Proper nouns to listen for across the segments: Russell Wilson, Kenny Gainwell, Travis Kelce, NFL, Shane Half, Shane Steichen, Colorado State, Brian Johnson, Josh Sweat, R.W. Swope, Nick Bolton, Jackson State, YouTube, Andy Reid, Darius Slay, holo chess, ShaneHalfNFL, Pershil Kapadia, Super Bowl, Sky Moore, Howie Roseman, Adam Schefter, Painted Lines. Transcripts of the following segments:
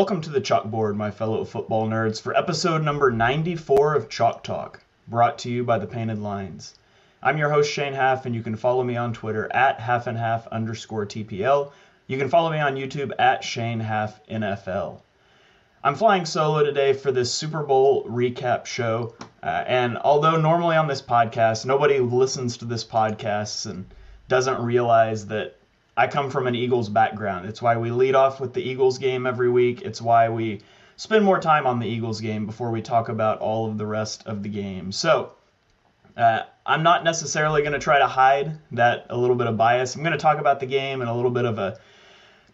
Welcome to the chalkboard, my fellow football nerds, for episode number 94 of Chalk Talk, brought to you by the Painted Lines. I'm your host, Shane Half, and you can follow me on Twitter at halfandhalf_TPL. You can follow me on YouTube at ShaneHalfNFL. I'm flying solo today for this Super Bowl recap show, and although normally on this podcast, nobody listens to this podcast and doesn't realize that I come from an Eagles background. It's why we lead off with the Eagles game every week. It's why we spend more time on the Eagles game before we talk about all of the rest of the game. So I'm not necessarily going to try to hide that a little bit of bias. I'm going to talk about the game and a little bit of a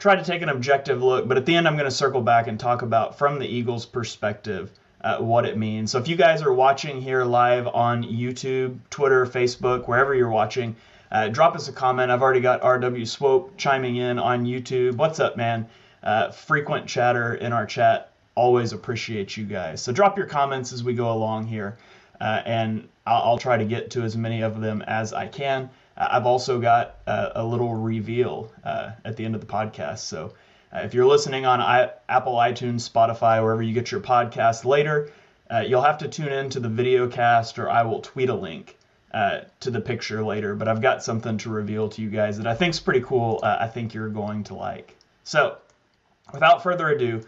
try to take an objective look. But at the end, I'm going to circle back and talk about from the Eagles perspective what it means. So if you guys are watching here live on YouTube, Twitter, Facebook, wherever you're watching, drop us a comment. I've already got R.W. Swope chiming in on YouTube. What's up, man? Frequent chatter in our chat. Always appreciate you guys. So drop your comments as we go along here, and I'll try to get to as many of them as I can. I've also got a little reveal at the end of the podcast. So if you're listening on Apple, iTunes, Spotify, wherever you get your podcast later, you'll have to tune in to the video cast, or I will tweet a link to the picture later, but I've got something to reveal to you guys that I think is pretty cool. I think you're going to like. So without further ado,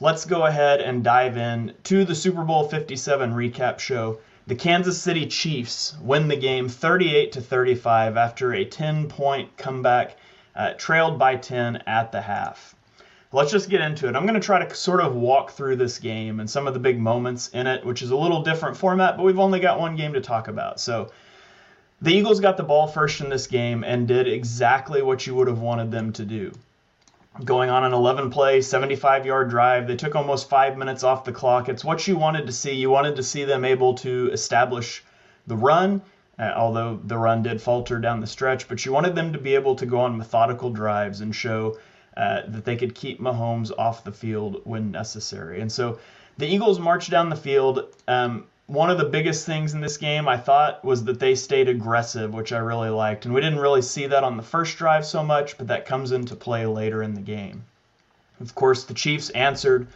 let's go ahead and dive in to the Super Bowl 57 recap show. The Kansas City Chiefs win the game 38-35 after a 10-point comeback, trailed by 10 at the half. Let's just get into it. I'm going to try to sort of walk through this game and some of the big moments in it, which is a little different format, but we've only got one game to talk about. So the Eagles got the ball first in this game and did exactly what you would have wanted them to do. Going on an 11-play, 75-yard drive, they took almost 5 minutes off the clock. It's what you wanted to see. You wanted to see them able to establish the run, although the run did falter down the stretch, but you wanted them to be able to go on methodical drives and show that they could keep Mahomes off the field when necessary. And so the Eagles marched down the field. One of the biggest things in this game, I thought, was that they stayed aggressive, which I really liked. And we didn't really see that on the first drive so much, but that comes into play later in the game. Of course, the Chiefs answered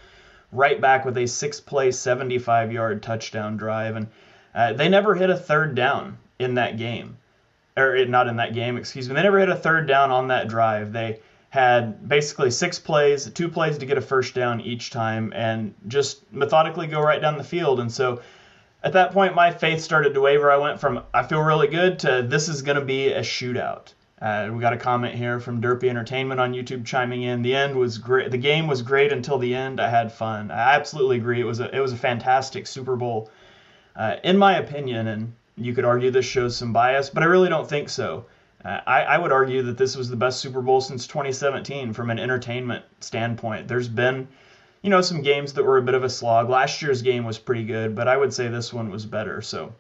right back with a 6-play, 75-yard touchdown drive. And they never hit a third down in that game. Or not in that game, excuse me. They never hit a third down on that drive. They had basically 6 plays, 2 plays to get a first down each time, and just methodically go right down the field. And so at that point, my faith started to waver. I went from, I feel really good, to this is going to be a shootout. We got a comment here from Derpy Entertainment on YouTube chiming in. The end was great. The game was great until the end. I had fun. I absolutely agree. It was a fantastic Super Bowl, in my opinion, and you could argue this shows some bias, but I really don't think so. I would argue that this was the best Super Bowl since 2017 from an entertainment standpoint. There's been, you know, some games that were a bit of a slog. Last year's game was pretty good, but I would say this one was better. So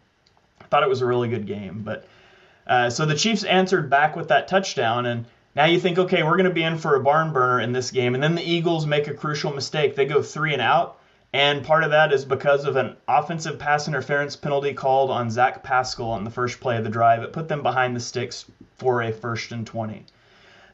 I thought it was a really good game. But so the Chiefs answered back with that touchdown, and now you think, okay, we're going to be in for a barn burner in this game. And then the Eagles make a crucial mistake. They go 3 and out, and part of that is because of an offensive pass interference penalty called on Zach Pascal on the first play of the drive. It put them behind the sticks for a 1st and 20.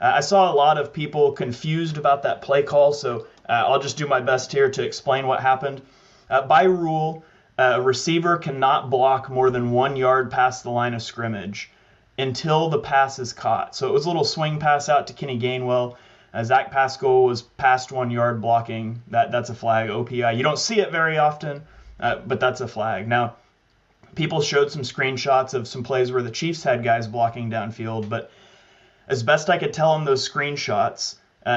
I saw a lot of people confused about that play call, so I'll just do my best here to explain what happened. By rule, a receiver cannot block more than 1 yard past the line of scrimmage until the pass is caught. So it was a little swing pass out to Kenny Gainwell. Zach Pascal was past 1 yard blocking. That's a flag, OPI. You don't see it very often, but that's a flag. Now, people showed some screenshots of some plays where the Chiefs had guys blocking downfield, but as best I could tell in those screenshots,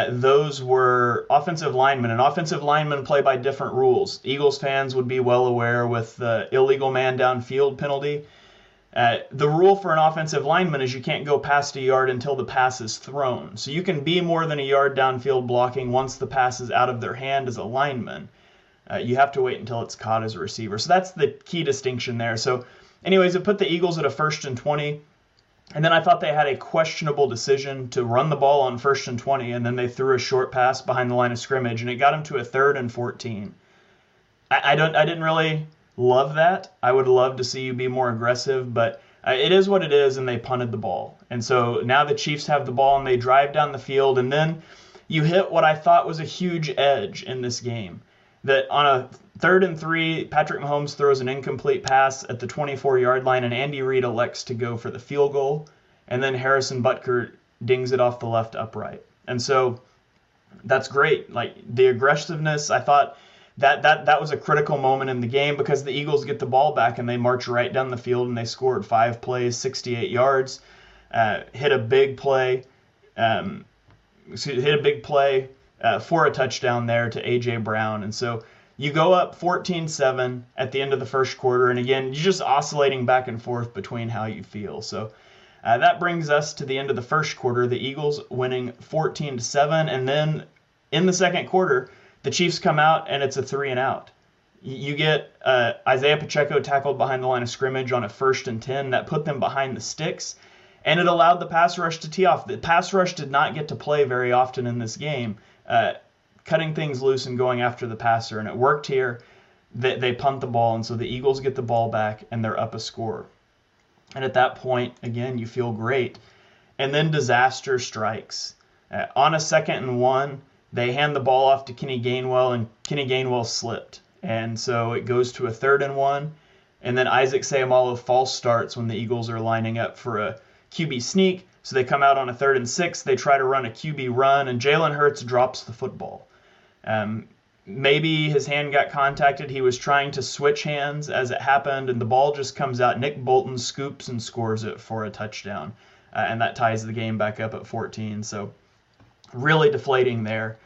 those were offensive linemen, and offensive linemen play by different rules. Eagles fans would be well aware with the illegal man downfield penalty. The rule for an offensive lineman is you can't go past 1 yard until the pass is thrown. So you can be more than 1 yard downfield blocking once the pass is out of their hand as a lineman. You have to wait until it's caught as a receiver. So that's the key distinction there. So anyways, it put the Eagles at a 1st and 20. And then I thought they had a questionable decision to run the ball on 1st and 20. And then they threw a short pass behind the line of scrimmage, and it got them to a 3rd and 14. I didn't really love that. I would love to see you be more aggressive, but it is what it is. And they punted the ball. And so now the Chiefs have the ball and they drive down the field. And then you hit what I thought was a huge edge in this game. That on a 3rd and 3, Patrick Mahomes throws an incomplete pass at the 24-yard line, and Andy Reid elects to go for the field goal, and then Harrison Butker dings it off the left upright. And so that's great. Like, the aggressiveness, I thought that was a critical moment in the game, because the Eagles get the ball back, and they march right down the field, and they scored 5 plays, 68 yards, hit a big play for a touchdown there to A.J. Brown. And so you go up 14-7 at the end of the first quarter, and again, you're just oscillating back and forth between how you feel. So that brings us to the end of the first quarter, the Eagles winning 14-7, and then in the second quarter, the Chiefs come out, and it's a 3-and-out. You get Isaiah Pacheco tackled behind the line of scrimmage on a 1st and 10. That put them behind the sticks, and it allowed the pass rush to tee off. The pass rush did not get to play very often in this game, cutting things loose and going after the passer, and it worked here. They punt the ball, and so the Eagles get the ball back, and they're up a score. And at that point, again, you feel great. And then disaster strikes. On a 2nd and 1, they hand the ball off to Kenny Gainwell, and Kenny Gainwell slipped. And so it goes to a 3rd and 1, and then Isaac Sayamalo false starts when the Eagles are lining up for a QB sneak. So they come out on a 3rd and 6. They try to run a QB run, and Jalen Hurts drops the football. Maybe his hand got contacted. He was trying to switch hands as it happened, and the ball just comes out. Nick Bolton scoops and scores it for a touchdown, and that ties the game back up at 14. So really deflating there.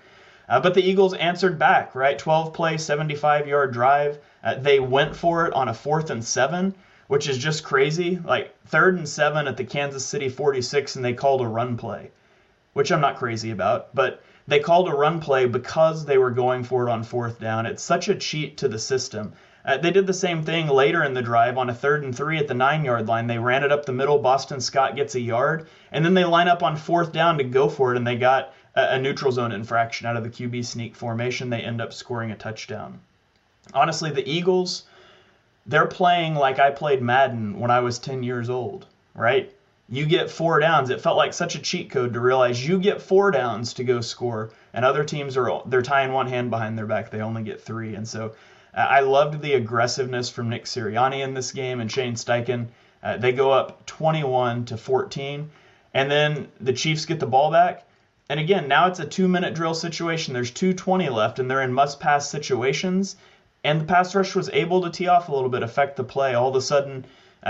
But the Eagles answered back, right? 12-play, 75-yard drive. They went for it on a 4th and 7, which is just crazy. Like 3rd and 7 at the Kansas City 46, and they called a run play, which I'm not crazy about. But they called a run play because they were going for it on 4th down. It's such a cheat to the system. They did the same thing later in the drive on a 3rd and 3 at the 9-yard line. They ran it up the middle. Boston Scott gets a yard, and then they line up on 4th down to go for it, and they got a neutral zone infraction out of the QB sneak formation. They end up scoring a touchdown. Honestly, the Eagles, they're playing like I played Madden when I was 10 years old, right? You get 4 downs. It felt like such a cheat code to realize you get 4 downs to go score, and other teams they're tying one hand behind their back. They only get 3. And so I loved the aggressiveness from Nick Sirianni in this game and Shane Steichen. They go up 21-14, and then the Chiefs get the ball back. And again, now it's a 2-minute drill situation. There's 2:20 left, and they're in must-pass situations. And the pass rush was able to tee off a little bit, affect the play. All of a sudden,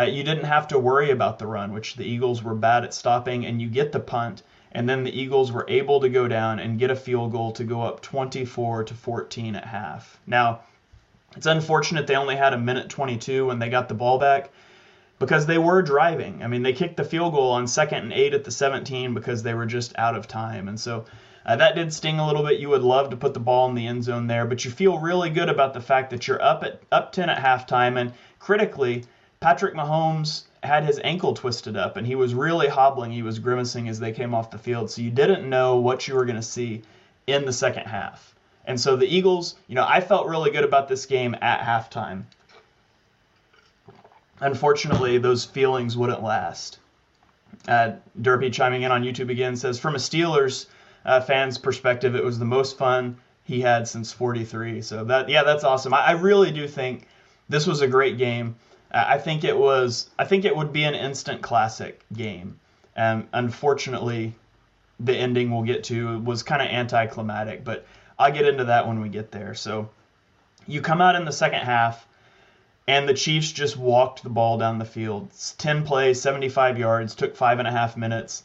you didn't have to worry about the run, which the Eagles were bad at stopping, and you get the punt. And then the Eagles were able to go down and get a field goal to go up 24-14 at half. Now, it's unfortunate they only had a 1:22 when they got the ball back, because they were driving. I mean, they kicked the field goal on 2nd and 8 at the 17 because they were just out of time. And so that did sting a little bit. You would love to put the ball in the end zone there, but you feel really good about the fact that you're up 10 at halftime. And critically, Patrick Mahomes had his ankle twisted up, and he was really hobbling. He was grimacing as they came off the field. So you didn't know what you were going to see in the second half. And so the Eagles, I felt really good about this game at halftime. Unfortunately, those feelings wouldn't last. Derpy chiming in on YouTube again says, from a Steelers fan's perspective, it was the most fun he had since 43. So that's awesome. I really do think this was a great game. I think it would be an instant classic game. Unfortunately, the ending we'll get to was kind of anticlimactic, but I'll get into that when we get there. So you come out in the second half, and the Chiefs just walked the ball down the field. It's 10 plays, 75 yards, took 5.5 minutes.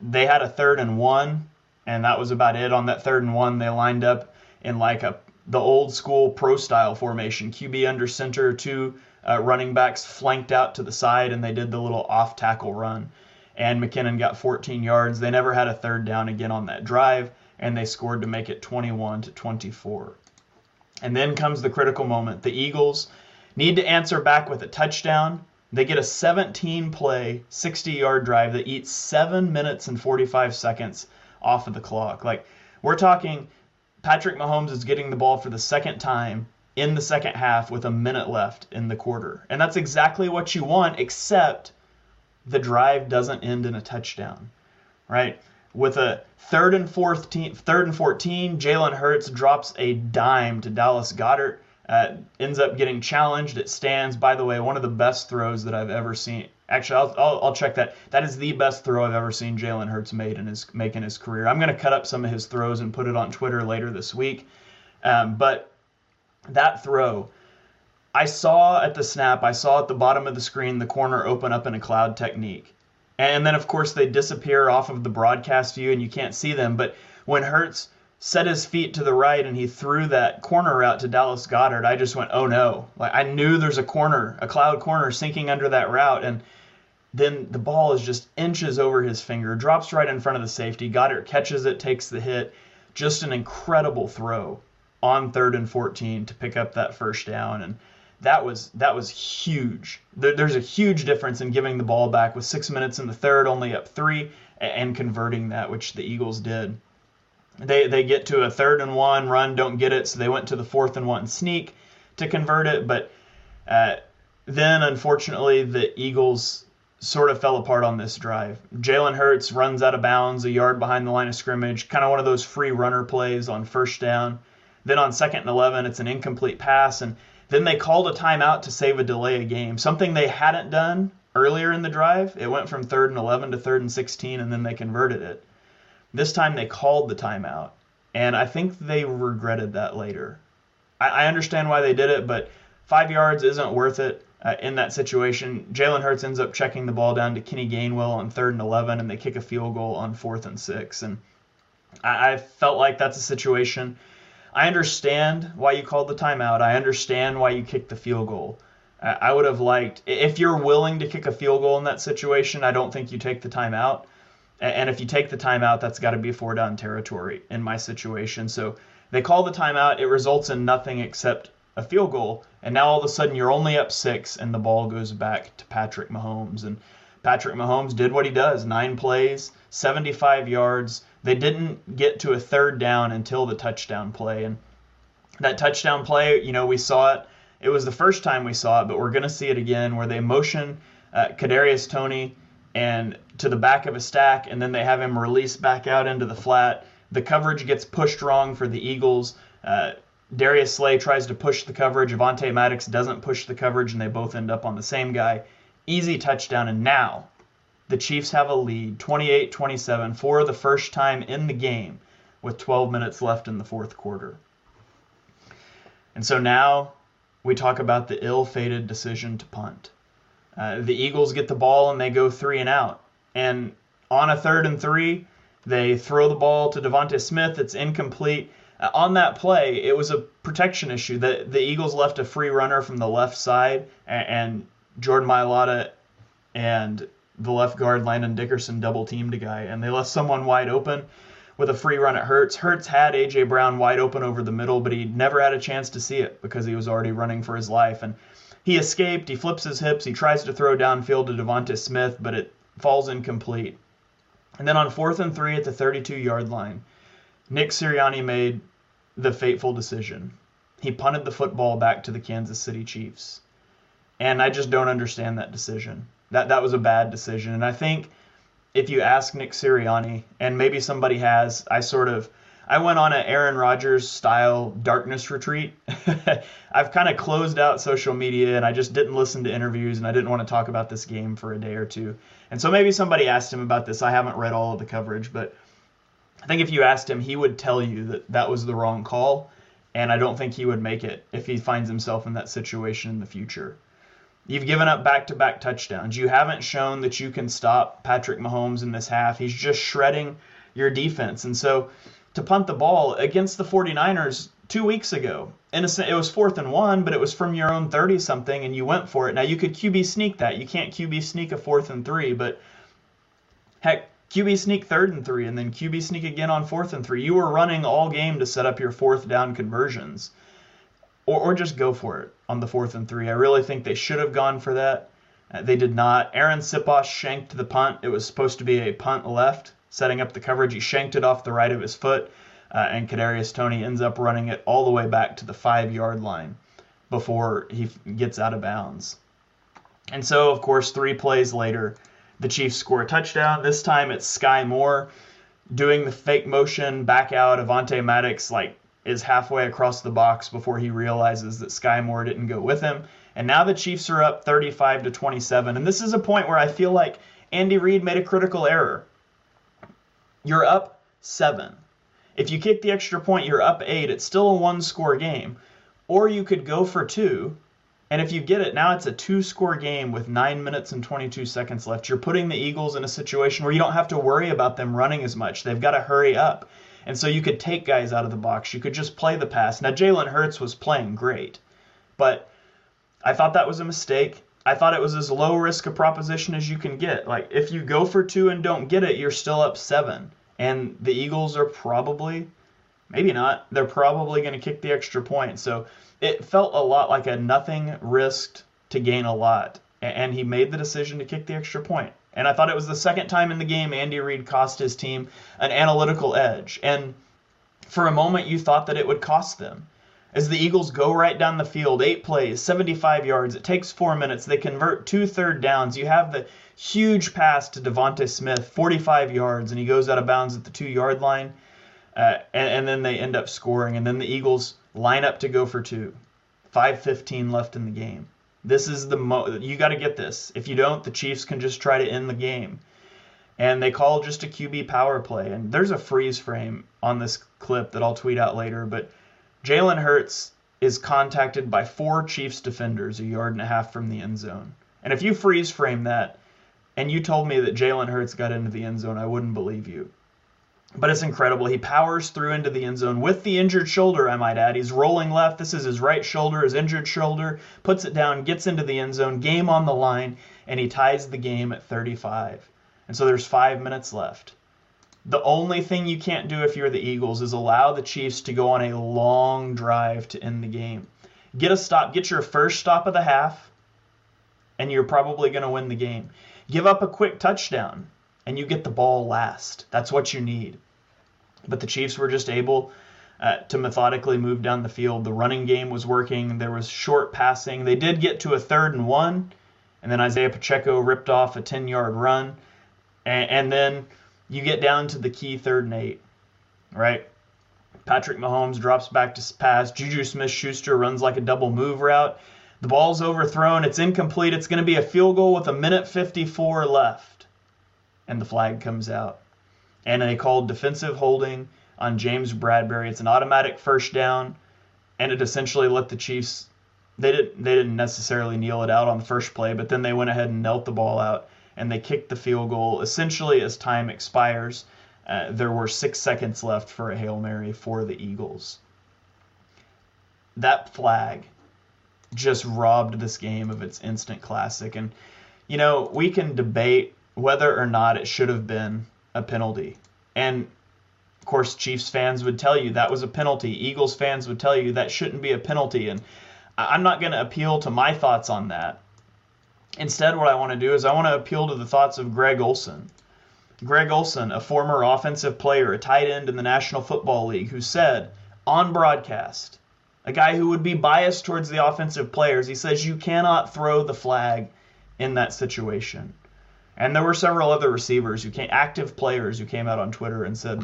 They had a 3rd and 1, and that was about it. On that 3rd and 1, they lined up in like the old-school pro-style formation. QB under center, 2 running backs flanked out to the side, and they did the little off-tackle run. And McKinnon got 14 yards. They never had a 3rd down again on that drive, and they scored to make it 21-24. And then comes the critical moment. The Eagles need to answer back with a touchdown. They get a 17-play, 60-yard drive that eats 7 minutes and 45 seconds off of the clock. Like, we're talking Patrick Mahomes is getting the ball for the second time in the second half with a minute left in the quarter. And that's exactly what you want, except the drive doesn't end in a touchdown, right? With a third and 14, Jalen Hurts drops a dime to Dallas Goedert. Ends up getting challenged. It stands. By the way, one of the best throws that I've ever seen. Actually, I'll check that. That is the best throw I've ever seen Jalen Hurts make in his career. I'm going to cut up some of his throws and put it on Twitter later this week. But that throw, I saw at the bottom of the screen the corner open up in a cloud technique. And then, of course, they disappear off of the broadcast view and you can't see them. But when Hurts set his feet to the right and he threw that corner out to Dallas Goedert, I just went, oh no. Like, I knew there's a cloud corner sinking under that route, and then the ball is just inches over his finger, drops right in front of the safety. Goedert catches it, takes the hit. Just an incredible throw on 3rd and 14 to pick up that first down, and that was huge. There's a huge difference in giving the ball back with 6 minutes in the third, only up 3, and converting that, which the Eagles did. They get to a 3rd and 1 run, don't get it, so they went to the 4th and 1 sneak to convert it. But then, unfortunately, the Eagles sort of fell apart on this drive. Jalen Hurts runs out of bounds, a yard behind the line of scrimmage, kind of one of those free runner plays on first down. Then on 2nd and 11, it's an incomplete pass, and then they called a timeout to save a delay of game, something they hadn't done earlier in the drive. It went from 3rd and 11 to 3rd and 16, and then they converted it. This time they called the timeout, and I think they regretted that later. I understand why they did it, but 5 yards isn't worth it in that situation. Jalen Hurts ends up checking the ball down to Kenny Gainwell on 3rd and 11, and they kick a field goal on 4th and 6. And I felt like that's a situation. I understand why you called the timeout. I understand why you kicked the field goal. I would have liked, if you're willing to kick a field goal in that situation, I don't think you take the timeout. And if you take the timeout, that's got to be 4-down territory in my situation. So they call the timeout. It results in nothing except a field goal. And now all of a sudden you're only up 6, and the ball goes back to Patrick Mahomes. And Patrick Mahomes did what he does. 9 plays, 75 yards. They didn't get to a 3rd down until the touchdown play. And that touchdown play, we saw it. It was the first time we saw it, but we're going to see it again, where they motion Kadarius Toney and to the back of a stack, and then they have him release back out into the flat. The coverage gets pushed wrong for the Eagles. Darius Slay tries to push the coverage. Avante Maddox doesn't push the coverage, and they both end up on the same guy. Easy touchdown, and now the Chiefs have a lead, 28-27, for the first time in the game with 12 minutes left in the fourth quarter. And so now we talk about the ill-fated decision to punt. The Eagles get the ball and they go 3 and out. And on a 3rd and 3, they throw the ball to Devontae Smith. It's incomplete. On that play, it was a protection issue. The Eagles left a free runner from the left side, and Jordan Mailata and the left guard Landon Dickerson double-teamed a guy, and they left someone wide open with a free run at Hurts. Hurts had A.J. Brown wide open over the middle, but he never had a chance to see it because he was already running for his life. And he escaped, he flips his hips, he tries to throw downfield to Devontae Smith, but it falls incomplete. And then on 4th and 3 at the 32-yard line, Nick Sirianni made the fateful decision. He punted the football back to the Kansas City Chiefs. And I just don't understand that decision. That was a bad decision. And I think if you ask Nick Sirianni, and maybe somebody has, I went on an Aaron Rodgers-style darkness retreat. I've kind of closed out social media, and I just didn't listen to interviews, and I didn't want to talk about this game for a day or two. And so maybe somebody asked him about this. I haven't read all of the coverage, but I think if you asked him, he would tell you that was the wrong call, and I don't think he would make it if he finds himself in that situation in the future. You've given up back-to-back touchdowns. You haven't shown that you can stop Patrick Mahomes in this half. He's just shredding your defense, and so to punt the ball against the 49ers 2 weeks ago. Innocent. It was 4th and 1, but it was from your own 30-something, and you went for it. Now, you could QB sneak that. You can't QB sneak a 4th and 3, but heck, QB sneak 3rd and 3, and then QB sneak again on 4th and 3. You were running all game to set up your 4th down conversions, or just go for it on the 4th and 3. I really think they should have gone for that. They did not. Aaron Sipos shanked the punt. It was supposed to be a punt left, setting up the coverage. He shanked it off the right of his foot, and Kadarius Toney ends up running it all the way back to the 5-yard line before he gets out of bounds. And so, of course, 3 plays later, the Chiefs score a touchdown. This time it's Sky Moore doing the fake motion back out. Avante Maddox is halfway across the box before he realizes that Sky Moore didn't go with him. And now the Chiefs are up 35-27. And this is a point where I feel like Andy Reid made a critical error. You're up 7. If you kick the extra point, you're up 8. It's still a one-score game. Or you could go for 2. And if you get it, now it's a 2-score game with 9 minutes and 22 seconds left. You're putting the Eagles in a situation where you don't have to worry about them running as much. They've got to hurry up. And so you could take guys out of the box. You could just play the pass. Now, Jalen Hurts was playing great. But I thought that was a mistake. I thought it was as low risk a proposition as you can get. Like, if you go for 2 and don't get it, you're still up 7. And the Eagles are probably, maybe not, they're probably going to kick the extra point. So it felt a lot like a nothing risked to gain a lot. And he made the decision to kick the extra point. And I thought it was the second time in the game Andy Reid cost his team an analytical edge. And for a moment, you thought that it would cost them. As the Eagles go right down the field, 8 plays, 75 yards, it takes 4 minutes, they convert 2 third downs, you have the huge pass to Devontae Smith, 45 yards, and he goes out of bounds at the 2-yard line, and then they end up scoring, and then the Eagles line up to go for 2, 5:15 left in the game. This is the you got to get this. If you don't, the Chiefs can just try to end the game. And they call just a QB power play, and there's a freeze frame on this clip that I'll tweet out later, but Jalen Hurts is contacted by 4 Chiefs defenders 1.5 yards from the end zone. And if you freeze frame that and you told me that Jalen Hurts got into the end zone, I wouldn't believe you. But it's incredible. He powers through into the end zone with the injured shoulder, I might add. He's rolling left. This is his right shoulder, his injured shoulder. Puts it down, gets into the end zone, game on the line, and he ties the game at 35. And so there's 5 minutes left. The only thing you can't do if you're the Eagles is allow the Chiefs to go on a long drive to end the game. Get a stop, get your first stop of the half, and you're probably going to win the game. Give up a quick touchdown, and you get the ball last. That's what you need. But the Chiefs were just able to methodically move down the field. The running game was working. There was short passing. They did get to a 3rd and 1, and then Isaiah Pacheco ripped off a 10-yard run, and then you get down to the key 3rd and 8, right? Patrick Mahomes drops back to pass. Juju Smith-Schuster runs like a double move route. The ball's overthrown. It's incomplete. It's going to be a field goal with 1:54 left. And the flag comes out. And they called defensive holding on James Bradbury. It's an automatic first down. And it essentially let the Chiefs, they didn't necessarily kneel it out on the first play, but then they went ahead and knelt the ball out. And they kicked the field goal. Essentially, as time expires, there were 6 seconds left for a Hail Mary for the Eagles. That flag just robbed this game of its instant classic. And, you know, we can debate whether or not it should have been a penalty. And, of course, Chiefs fans would tell you that was a penalty. Eagles fans would tell you that shouldn't be a penalty. And I'm not going to appeal to my thoughts on that. Instead, what I want to do is I want to appeal to the thoughts of Greg Olson. Greg Olson, a former offensive player, a tight end in the National Football League, who said on broadcast, a guy who would be biased towards the offensive players, he says you cannot throw the flag in that situation. And there were several other receivers, active players who came out on Twitter and said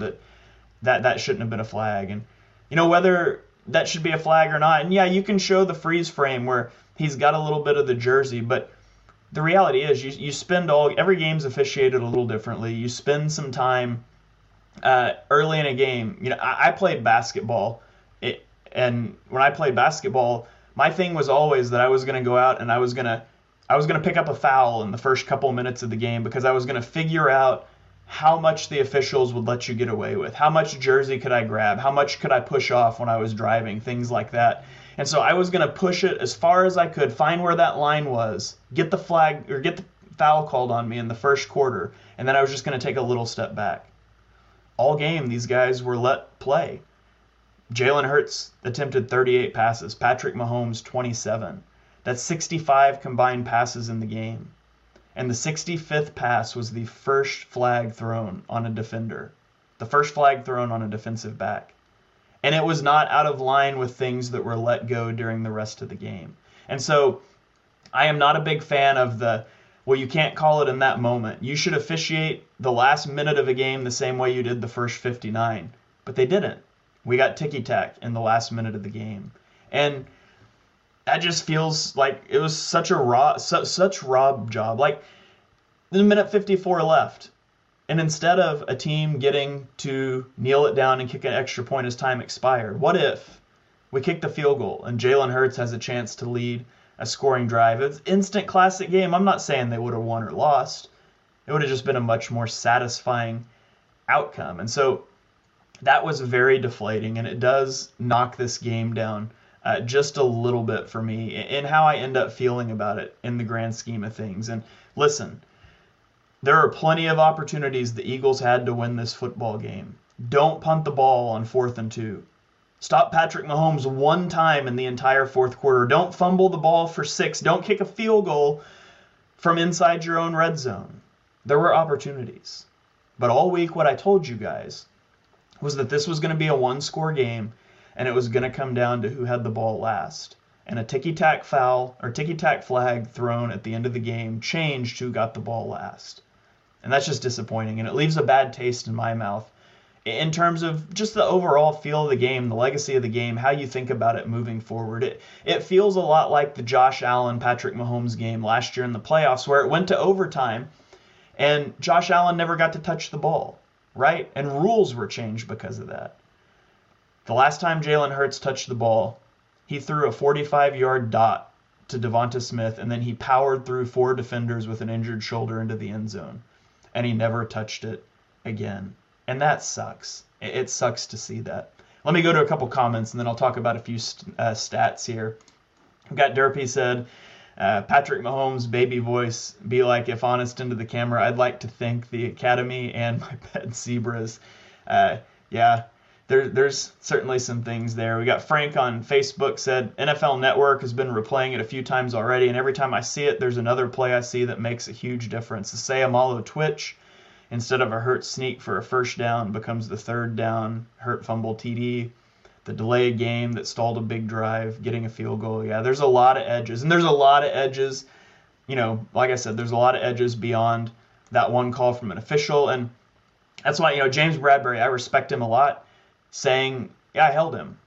that shouldn't have been a flag. And, you know, whether that should be a flag or not, and yeah, you can show the freeze frame where he's got a little bit of the jersey, but the reality is you spend every game's officiated a little differently. You spend some time early in a game. You know, I played basketball, and when I played basketball, my thing was always that I was going to go out and I was going to pick up a foul in the first couple minutes of the game because I was going to figure out how much the officials would let you get away with, how much jersey could I grab, how much could I push off when I was driving, things like that. And so I was going to push it as far as I could, find where that line was, get the flag or get the foul called on me in the first quarter, and then I was just going to take a little step back. All game, these guys were let play. Jalen Hurts attempted 38 passes, Patrick Mahomes 27. That's 65 combined passes in the game. And the 65th pass was the first flag thrown on a defender, the first flag thrown on a defensive back. And it was not out of line with things that were let go during the rest of the game. And so I am not a big fan of the Well, you can't call it in that moment. You should officiate the last minute of a game the same way you did the first 59. But they didn't. We got ticky-tack in the last minute of the game. And that just feels like it was such a raw job. Like, the minute 54 left. And instead of a team getting to kneel it down and kick an extra point as time expired, what if we kick the field goal and Jalen Hurts has a chance to lead a scoring drive? It's instant classic game. I'm not saying they would have won or lost. It would have just been a much more satisfying outcome. And so that was very deflating, and it does knock this game down just a little bit for me in how I end up feeling about it in the grand scheme of things. And listen, there are plenty of opportunities the Eagles had to win this football game. Don't punt the ball on 4th and 2. Stop Patrick Mahomes one time in the entire fourth quarter. Don't fumble the ball for 6. Don't kick a field goal from inside your own red zone. There were opportunities. But all week what I told you guys was that this was going to be a one-score game, and it was going to come down to who had the ball last. And a ticky-tack foul or ticky-tack flag thrown at the end of the game changed who got the ball last. And that's just disappointing, and it leaves a bad taste in my mouth in terms of just the overall feel of the game, the legacy of the game, how you think about it moving forward. It feels a lot like the Josh Allen, Patrick Mahomes game last year in the playoffs where it went to overtime and Josh Allen never got to touch the ball, right? And rules were changed because of that. The last time Jalen Hurts touched the ball, he threw a 45-yard dot to Devontae Smith, and then he powered through 4 defenders with an injured shoulder into the end zone. And he never touched it again. And that sucks. It sucks to see that. Let me go to a couple comments, and then I'll talk about a few stats here. We've got Derpy said, Patrick Mahomes' baby voice, be like, if honest into the camera, I'd like to thank the Academy and my pet zebras. Yeah, there's certainly some things there. We got Frank on Facebook said, NFL Network has been replaying it a few times already, and every time I see it, there's another play I see that makes a huge difference. The Sayamalo twitch, instead of a Hurt sneak for a first down, becomes the third down, Hurt fumble TD, the delayed game that stalled a big drive, getting a field goal. Yeah, there's a lot of edges. And there's a lot of edges, you know, like I said, there's a lot of edges beyond that one call from an official. And that's why, you know, James Bradbury, I respect him a lot, saying, yeah, I held him.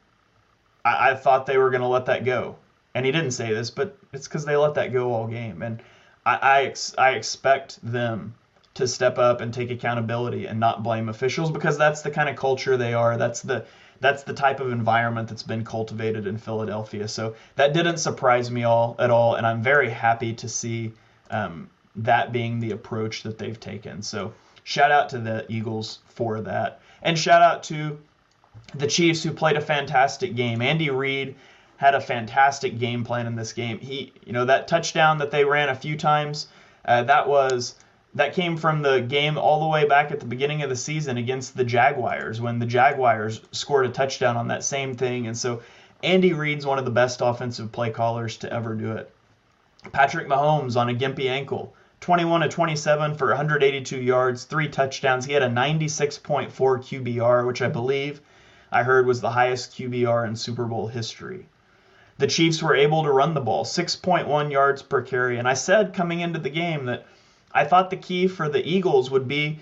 I thought they were going to let that go. And he didn't say this, but it's because they let that go all game. And I expect them to step up and take accountability and not blame officials, because that's the kind of culture they are. That's the type of environment that's been cultivated in Philadelphia. So that didn't surprise me at all, and I'm very happy to see that being the approach that they've taken. So shout out to the Eagles for that. And shout out to the Chiefs, who played a fantastic game. Andy Reid had a fantastic game plan in this game. He, you know, that touchdown that they ran a few times, that came from the game all the way back at the beginning of the season against the Jaguars, when the Jaguars scored a touchdown on that same thing. And so Andy Reid's one of the best offensive play callers to ever do it. Patrick Mahomes on a gimpy ankle, 21 of 27 for 182 yards, 3 touchdowns. He had a 96.4 QBR, which I believe I heard was the highest QBR in Super Bowl history. The Chiefs were able to run the ball, 6.1 yards per carry. And I said coming into the game that I thought the key for the Eagles would be,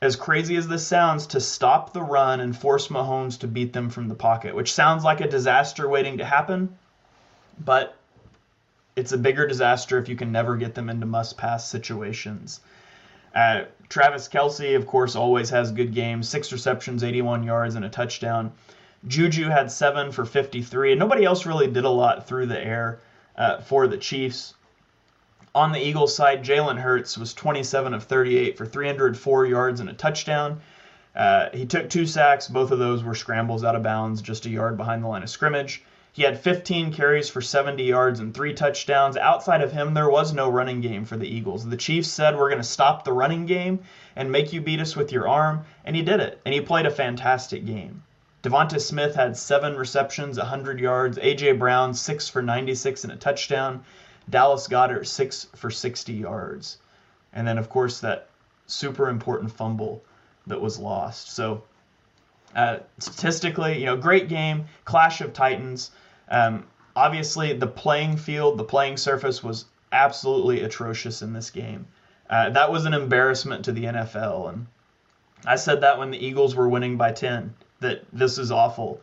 as crazy as this sounds, to stop the run and force Mahomes to beat them from the pocket, which sounds like a disaster waiting to happen, but it's a bigger disaster if you can never get them into must-pass situations. Travis Kelce, of course, always has good games, 6 receptions, 81 yards, and a touchdown. Juju had 7 for 53, and nobody else really did a lot through the air for the Chiefs. On the Eagles side, Jalen Hurts was 27 of 38 for 304 yards and a touchdown. He took 2 sacks. Both of those were scrambles out of bounds, just a yard behind the line of scrimmage. He had 15 carries for 70 yards and 3 touchdowns. Outside of him, there was no running game for the Eagles. The Chiefs said, we're going to stop the running game and make you beat us with your arm, and he did it, and he played a fantastic game. Devontae Smith had 7 receptions, 100 yards. A.J. Brown, 6 for 96 and a touchdown. Dallas Goedert, 6 for 60 yards. And then, of course, that super important fumble that was lost. So, statistically, you know, great game, clash of titans. Obviously, the playing surface was absolutely atrocious in this game. That was an embarrassment to the NFL. And I said that when the Eagles were winning by 10, that this is awful.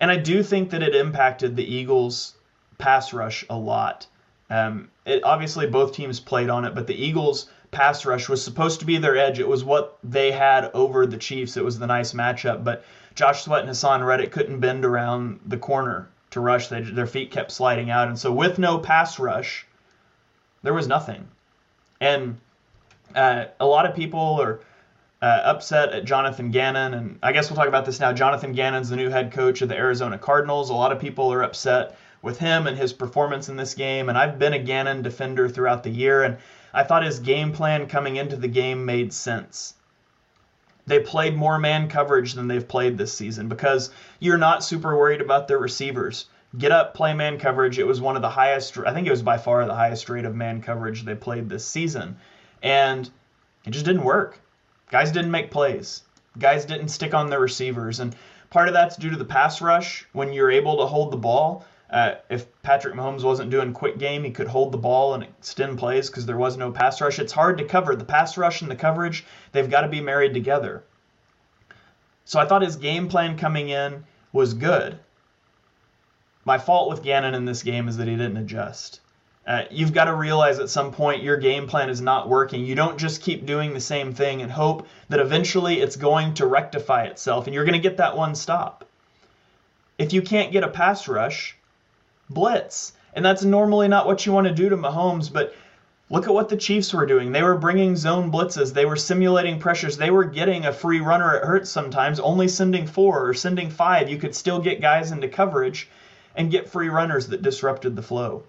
And I do think that it impacted the Eagles' pass rush a lot. Obviously, both teams played on it, but the Eagles' pass rush was supposed to be their edge. It was what they had over the Chiefs. It was the nice matchup. But Josh Sweat and Hassan Reddick couldn't bend around the corner to rush. Their feet kept sliding out. And so with no pass rush, there was nothing. And a lot of people are upset at Jonathan Gannon, and I guess we'll talk about this now. Jonathan Gannon's the new head coach of the Arizona Cardinals. A lot of people are upset with him and his performance in this game, and I've been a Gannon defender throughout the year, and I thought his game plan coming into the game made sense. They played more man coverage than they've played this season because you're not super worried about their receivers. Get up, play man coverage. It was one of the highest, I think it was by far the highest rate of man coverage they played this season, and it just didn't work. Guys didn't make plays. Guys didn't stick on their receivers. And part of that's due to the pass rush. When you're able to hold the ball, if Patrick Mahomes wasn't doing quick game, he could hold the ball and extend plays because there was no pass rush. It's hard to cover. The pass rush and the coverage, they've got to be married together. So I thought his game plan coming in was good. My fault with Gannon in this game is that he didn't adjust. You've got to realize at some point your game plan is not working. You don't just keep doing the same thing and hope that eventually it's going to rectify itself and you're going to get that one stop. If you can't get a pass rush, blitz. And that's normally not what you want to do to Mahomes, but look at what the Chiefs were doing. They were bringing zone blitzes. They were simulating pressures. They were getting a free runner at Hurts sometimes, only sending 4 or sending 5. You could still get guys into coverage and get free runners that disrupted the flow.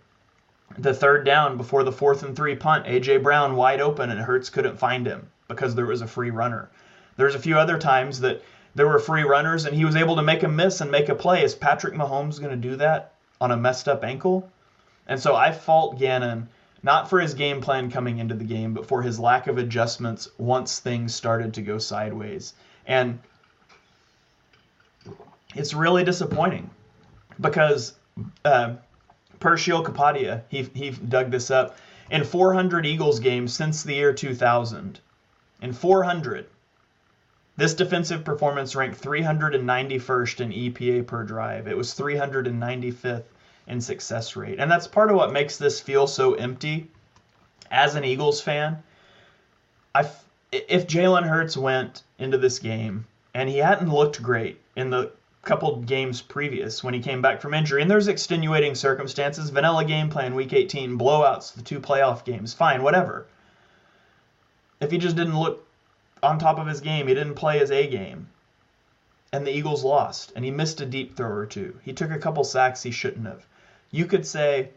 The third down before the 4th and 3 punt, A.J. Brown wide open and Hurts couldn't find him because there was a free runner. There's a few other times that there were free runners and he was able to make a miss and make a play. Is Patrick Mahomes going to do that on a messed up ankle? And so I fault Gannon, not for his game plan coming into the game, but for his lack of adjustments once things started to go sideways. And it's really disappointing because Pershil Kapadia, he dug this up. In 400 Eagles games since the year 2000, in 400, this defensive performance ranked 391st in EPA per drive. It was 395th in success rate. And that's part of what makes this feel so empty. As an Eagles fan, if Jalen Hurts went into this game, and he hadn't looked great in the couple games previous when he came back from injury, and there's extenuating circumstances, vanilla game plan, week 18, blowouts, the 2 playoff games, fine, whatever. If he just didn't look on top of his game, he didn't play his A game, and the Eagles lost, and he missed a deep throw or 2. He took a couple sacks he shouldn't have. You could say,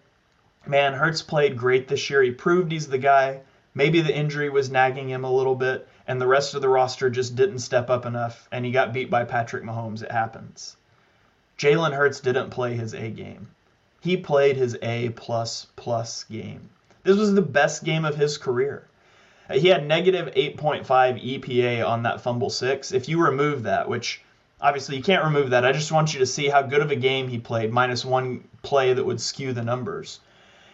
man, Hurts played great this year. He proved he's the guy. Maybe the injury was nagging him a little bit, and the rest of the roster just didn't step up enough, and he got beat by Patrick Mahomes. It happens. Jalen Hurts didn't play his A game. He played his A++ game. This was the best game of his career. He had -8.5 EPA on that fumble 6. If you remove that, which obviously you can't remove that, I just want you to see how good of a game he played, minus one play that would skew the numbers.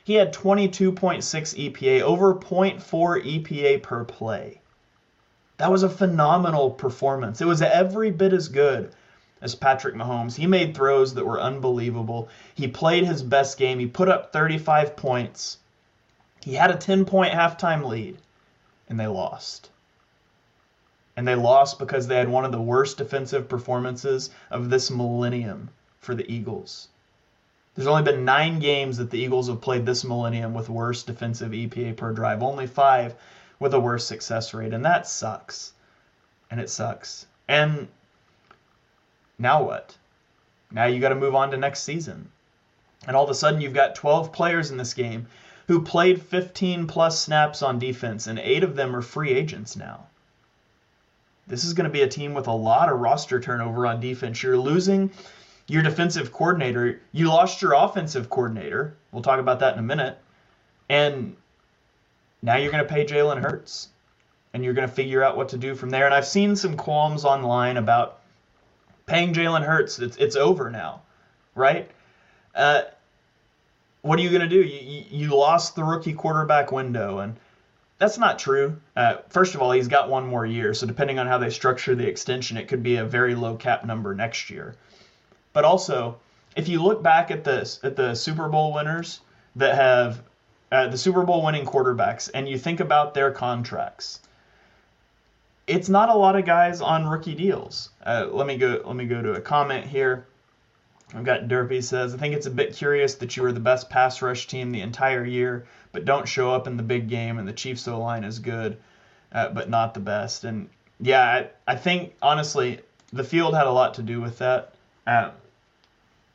He had 22.6 EPA, over 0.4 EPA per play. That was a phenomenal performance. It was every bit as good as Patrick Mahomes. He made throws that were unbelievable. He played his best game. He put up 35 points. He had a 10-point halftime lead, and they lost. And they lost because they had one of the worst defensive performances of this millennium for the Eagles. There's only been 9 games that the Eagles have played this millennium with worse defensive EPA per drive, only 5 with a worse success rate, and that sucks. And it sucks. And now what? Now you got to move on to next season. And all of a sudden you've got 12 players in this game who played 15+ snaps on defense, and 8 of them are free agents now. This is going to be a team with a lot of roster turnover on defense. You're losing your defensive coordinator, you lost your offensive coordinator. We'll talk about that in a minute. And now you're going to pay Jalen Hurts, and you're going to figure out what to do from there. And I've seen some qualms online about paying Jalen Hurts. It's over now, right? what are you going to do? You lost the rookie quarterback window, and that's not true. First of all, he's got one more year, so depending on how they structure the extension, it could be a very low cap number next year. But also, if you look back at the Super Bowl winners that have the Super Bowl winning quarterbacks, and you think about their contracts, it's not a lot of guys on rookie deals. Let me go to a comment here. I've got Derpy says, I think it's a bit curious that you were the best pass rush team the entire year, but don't show up in the big game, and the Chiefs O-line is good, but not the best. And yeah, I think, honestly, the field had a lot to do with that.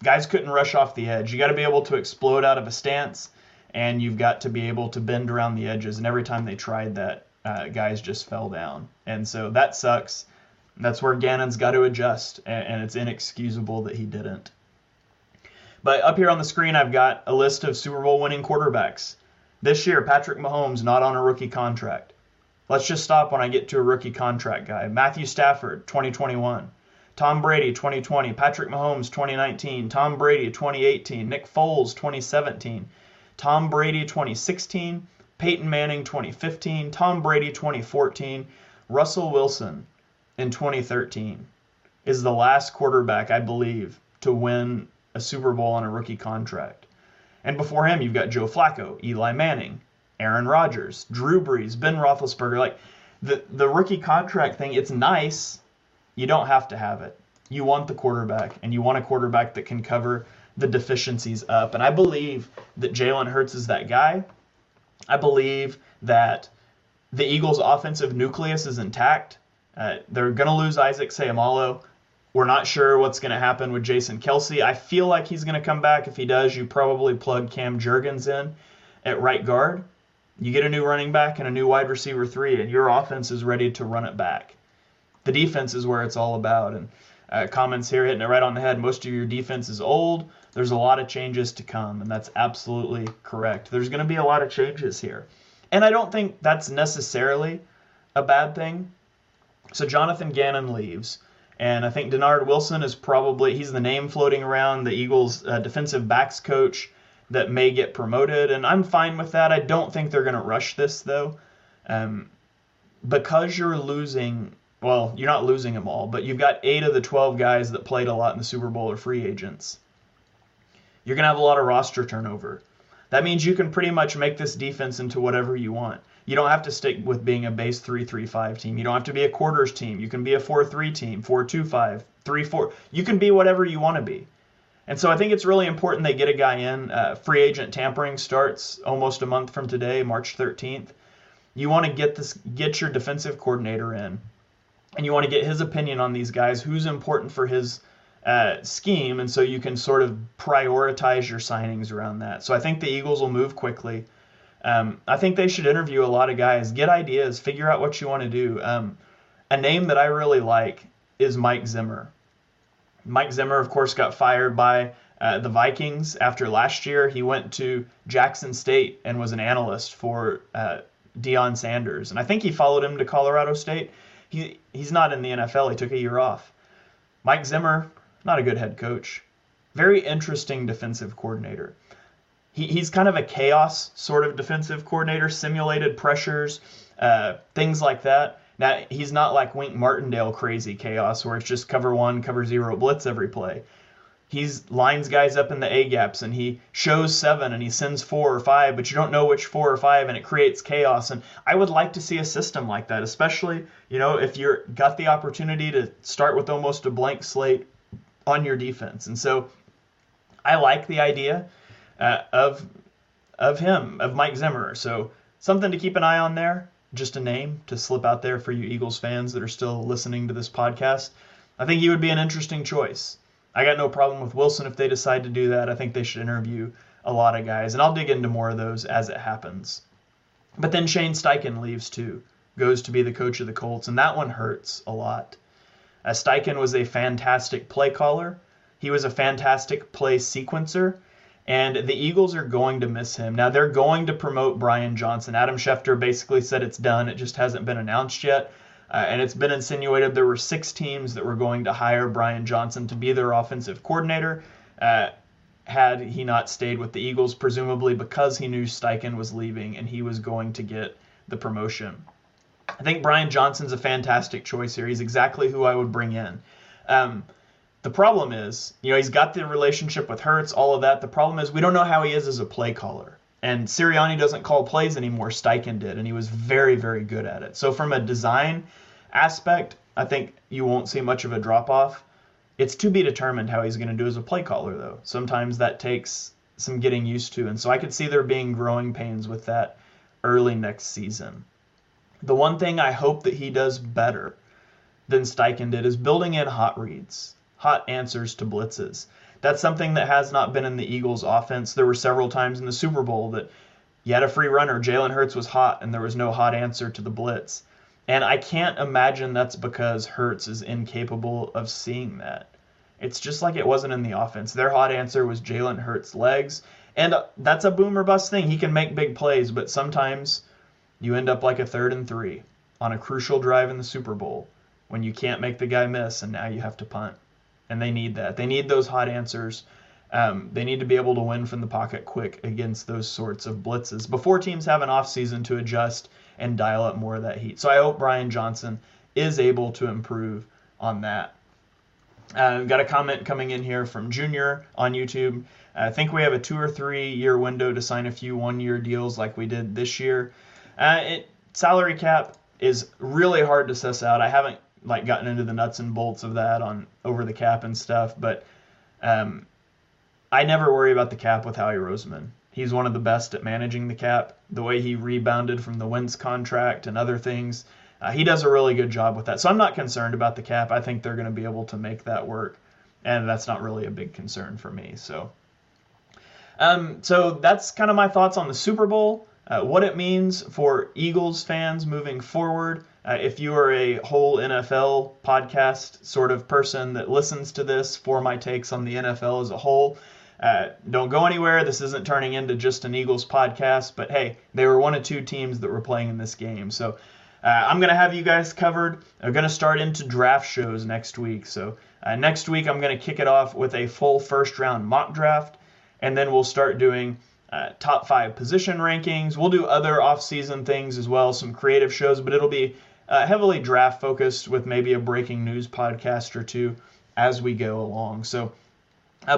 Guys couldn't rush off the edge. You got to be able to explode out of a stance, and you've got to be able to bend around the edges. And every time they tried that, guys just fell down. And so that sucks. That's where Gannon's got to adjust, and it's inexcusable that he didn't. But up here on the screen, I've got a list of Super Bowl winning quarterbacks. This year, Patrick Mahomes not on a rookie contract. Let's just stop when I get to a rookie contract guy. Matthew Stafford, 2021. Tom Brady, 2020. Patrick Mahomes, 2019. Tom Brady, 2018. Nick Foles, 2017. Tom Brady, 2016. Peyton Manning, 2015. Tom Brady, 2014. Russell Wilson in 2013 is the last quarterback, I believe, to win a Super Bowl on a rookie contract. And before him, you've got Joe Flacco, Eli Manning, Aaron Rodgers, Drew Brees, Ben Roethlisberger. Like, the rookie contract thing, it's nice. You don't have to have it. You want the quarterback, and you want a quarterback that can cover the deficiencies up. And I believe that Jalen Hurts is that guy. I believe that the Eagles' offensive nucleus is intact. They're going to lose Isaac Sayamalo. We're not sure what's going to happen with Jason Kelsey. I feel like he's going to come back. If he does, you probably plug Cam Jurgens in at right guard. You get a new running back and a new wide receiver three, and your offense is ready to run it back. The defense is where it's all about. And comments here hitting it right on the head. Most of your defense is old. There's a lot of changes to come, and that's absolutely correct. There's going to be a lot of changes here. And I don't think that's necessarily a bad thing. So Jonathan Gannon leaves, and I think Denard Wilson is probably, he's the name floating around, the Eagles defensive backs coach that may get promoted, and I'm fine with that. I don't think they're going to rush this, though, because you're losing, well, you're not losing them all, but you've got 8 of the 12 guys that played a lot in the Super Bowl are free agents. You're going to have a lot of roster turnover. That means you can pretty much make this defense into whatever you want. You don't have to stick with being a base 3-3-5 team. You don't have to be a quarters team. You can be a 4-3 team, 4-2-5, 3-4. You can be whatever you want to be. And so I think it's really important they get a guy in. Free agent tampering starts almost a month from today, March 13th. You want to get your defensive coordinator in, and you want to get his opinion on these guys, who's important for his scheme, and so you can sort of prioritize your signings around that. So I think the Eagles will move quickly. I think they should interview a lot of guys, get ideas, figure out what you want to do. A name that I really like is Mike Zimmer. Mike Zimmer, of course, got fired by the Vikings after last year. He went to Jackson State and was an analyst for Deion Sanders. And I think he followed him to Colorado State. He's not in the NFL. He took a year off. Mike Zimmer, not a good head coach. Very interesting defensive coordinator. He's kind of a chaos sort of defensive coordinator, simulated pressures, things like that. Now, he's not like Wink Martindale crazy chaos where it's just cover one, cover zero, blitz every play. He lines guys up in the A-gaps, and he shows 7, and he sends 4 or 5, but you don't know which 4 or 5, and it creates chaos. And I would like to see a system like that, especially, if you're got the opportunity to start with almost a blank slate on your defense. And so I like the idea of Mike Zimmer. So something to keep an eye on there, just a name to slip out there for you Eagles fans that are still listening to this podcast. I think he would be an interesting choice. I got no problem with Wilson if they decide to do that. I think they should interview a lot of guys, and I'll dig into more of those as it happens. But then Shane Steichen leaves too, goes to be the coach of the Colts, and that one hurts a lot. Steichen was a fantastic play caller. He was a fantastic play sequencer. And the Eagles are going to miss him. Now, they're going to promote Brian Johnson. Adam Schefter basically said it's done. It just hasn't been announced yet. And it's been insinuated there were 6 teams that were going to hire Brian Johnson to be their offensive coordinator. had he not stayed with the Eagles, presumably because he knew Steichen was leaving and he was going to get the promotion. I think Brian Johnson's a fantastic choice here. He's exactly who I would bring in. The problem is, he's got the relationship with Hurts, all of that. The problem is we don't know how he is as a play caller. And Sirianni doesn't call plays anymore. Steichen did, and he was very, very good at it. So from a design aspect, I think you won't see much of a drop-off. It's to be determined how he's going to do as a play caller, though. Sometimes that takes some getting used to, and so I could see there being growing pains with that early next season. The one thing I hope that he does better than Steichen did is building in hot reads, hot answers to blitzes. That's something that has not been in the Eagles' offense. There were several times in the Super Bowl that you had a free runner, Jalen Hurts was hot, and there was no hot answer to the blitz. And I can't imagine that's because Hurts is incapable of seeing that. It's just like it wasn't in the offense. Their hot answer was Jalen Hurts' legs, and that's a boom or bust thing. He can make big plays, but sometimes you end up like a 3rd and 3 on a crucial drive in the Super Bowl when you can't make the guy miss, and now you have to punt. And they need that. They need those hot answers. They need to be able to win from the pocket quick against those sorts of blitzes before teams have an offseason to adjust and dial up more of that heat. So I hope Brian Johnson is able to improve on that. We've got a comment coming in here from Junior on YouTube. I think we have a 2 or 3 year window to sign a few 1 year deals like we did this year. Salary cap is really hard to suss out. I haven't gotten into the nuts and bolts of that on over the cap and stuff, but I never worry about the cap with Howie Roseman. He's one of the best at managing the cap. The way he rebounded from the Wentz contract and other things, he does a really good job with that. So I'm not concerned about the cap. I think they're going to be able to make that work, and that's not really a big concern for me. So that's kind of my thoughts on the Super Bowl, what it means for Eagles fans moving forward. If you are a whole NFL podcast sort of person that listens to this for my takes on the NFL as a whole, don't go anywhere. This isn't turning into just an Eagles podcast, but hey, they were one of two teams that were playing in this game. So I'm going to have you guys covered. I'm going to start into draft shows next week. So next week, I'm going to kick it off with a full first-round mock draft, and then we'll start doing top 5 position rankings. We'll do other off-season things as well, some creative shows, but it'll be heavily draft-focused with maybe a breaking news podcast or two as we go along. So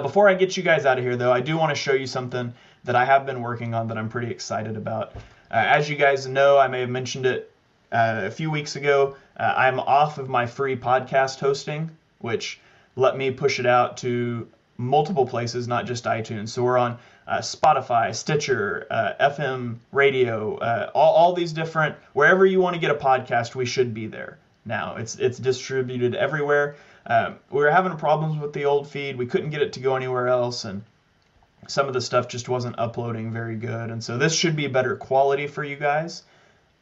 before I get you guys out of here, though, I do want to show you something that I have been working on that I'm pretty excited about. As you guys know, I may have mentioned it a few weeks ago, I'm off of my free podcast hosting, which let me push it out to multiple places, not just iTunes. So we're on Spotify, Stitcher, FM radio, all these different, wherever you want to get a podcast, we should be there. Now it's distributed everywhere. We were having problems with the old feed. We couldn't get it to go anywhere else, and some of the stuff just wasn't uploading very good. And so this should be better quality for you guys.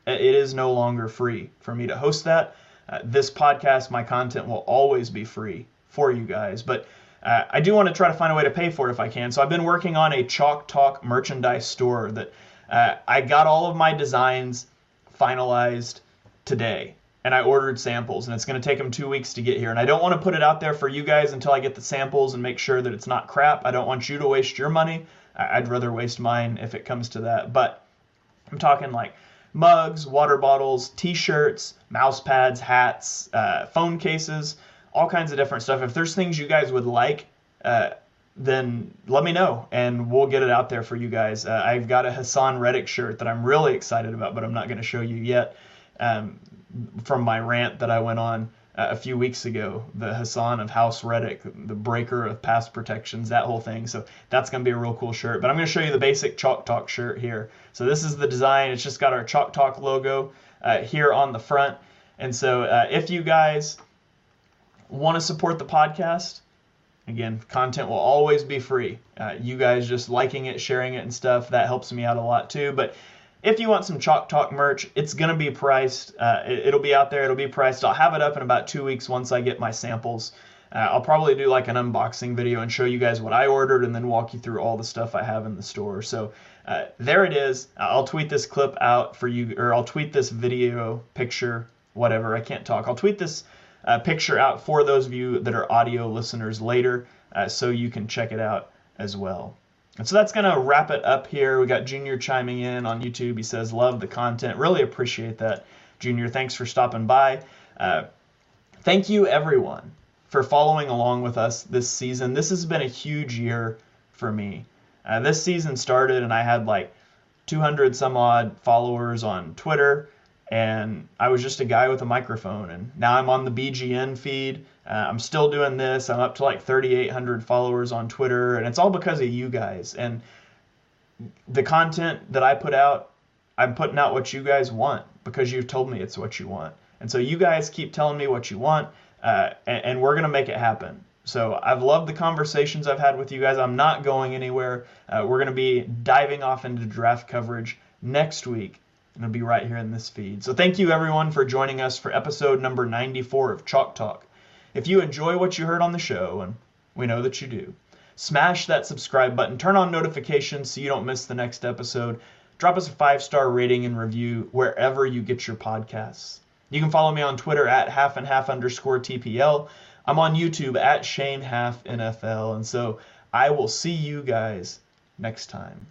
It is no longer free for me to host that. This podcast, my content will always be free for you guys, but I do want to try to find a way to pay for it if I can. So I've been working on a Chalk Talk merchandise store that I got all of my designs finalized today. And I ordered samples, and it's going to take them 2 weeks to get here. And I don't want to put it out there for you guys until I get the samples and make sure that it's not crap. I don't want you to waste your money. I'd rather waste mine if it comes to that. But I'm talking like mugs, water bottles, T-shirts, mouse pads, hats, phone cases, all kinds of different stuff. If there's things you guys would like, then let me know, and we'll get it out there for you guys. I've got a Hassan Reddick shirt that I'm really excited about, but I'm not going to show you yet. From my rant that I went on a few weeks ago, the Hassan of House Reddick, the breaker of pass protections, that whole thing. So that's going to be a real cool shirt. But I'm going to show you the basic Chalk Talk shirt here. So this is the design. It's just got our Chalk Talk logo here on the front. And so if you guys want to support the podcast, again, content will always be free. You guys just liking it, sharing it and stuff, that helps me out a lot too. But if you want some Chalk Talk merch, it's going to be priced. It'll be out there. It'll be priced. I'll have it up in about 2 weeks once I get my samples. I'll probably do an unboxing video and show you guys what I ordered and then walk you through all the stuff I have in the store. So there it is. I'll tweet this clip out for you, or I'll tweet this video, picture, whatever. I can't talk. I'll tweet this picture out for those of you that are audio listeners later so you can check it out as well. And so that's going to wrap it up here. We got Junior chiming in on YouTube. He says, love the content. Really appreciate that, Junior. Thanks for stopping by. Thank you, everyone, for following along with us this season. This has been a huge year for me. This season started and I had like 200 some odd followers on Twitter, and I was just a guy with a microphone, and now I'm on the BGN feed. I'm still doing this. I'm up to like 3,800 followers on Twitter, and it's all because of you guys. And the content that I put out, I'm putting out what you guys want because you've told me it's what you want. And so you guys keep telling me what you want, and we're going to make it happen. So I've loved the conversations I've had with you guys. I'm not going anywhere. We're going to be diving off into draft coverage next week. It'll be right here in this feed. So thank you, everyone, for joining us for episode number 94 of Chalk Talk. If you enjoy what you heard on the show, and we know that you do, smash that subscribe button. Turn on notifications so you don't miss the next episode. Drop us a 5-star rating and review wherever you get your podcasts. You can follow me on Twitter at halfandhalf_TPL. I'm on YouTube at ShaneHalfNFL. And so I will see you guys next time.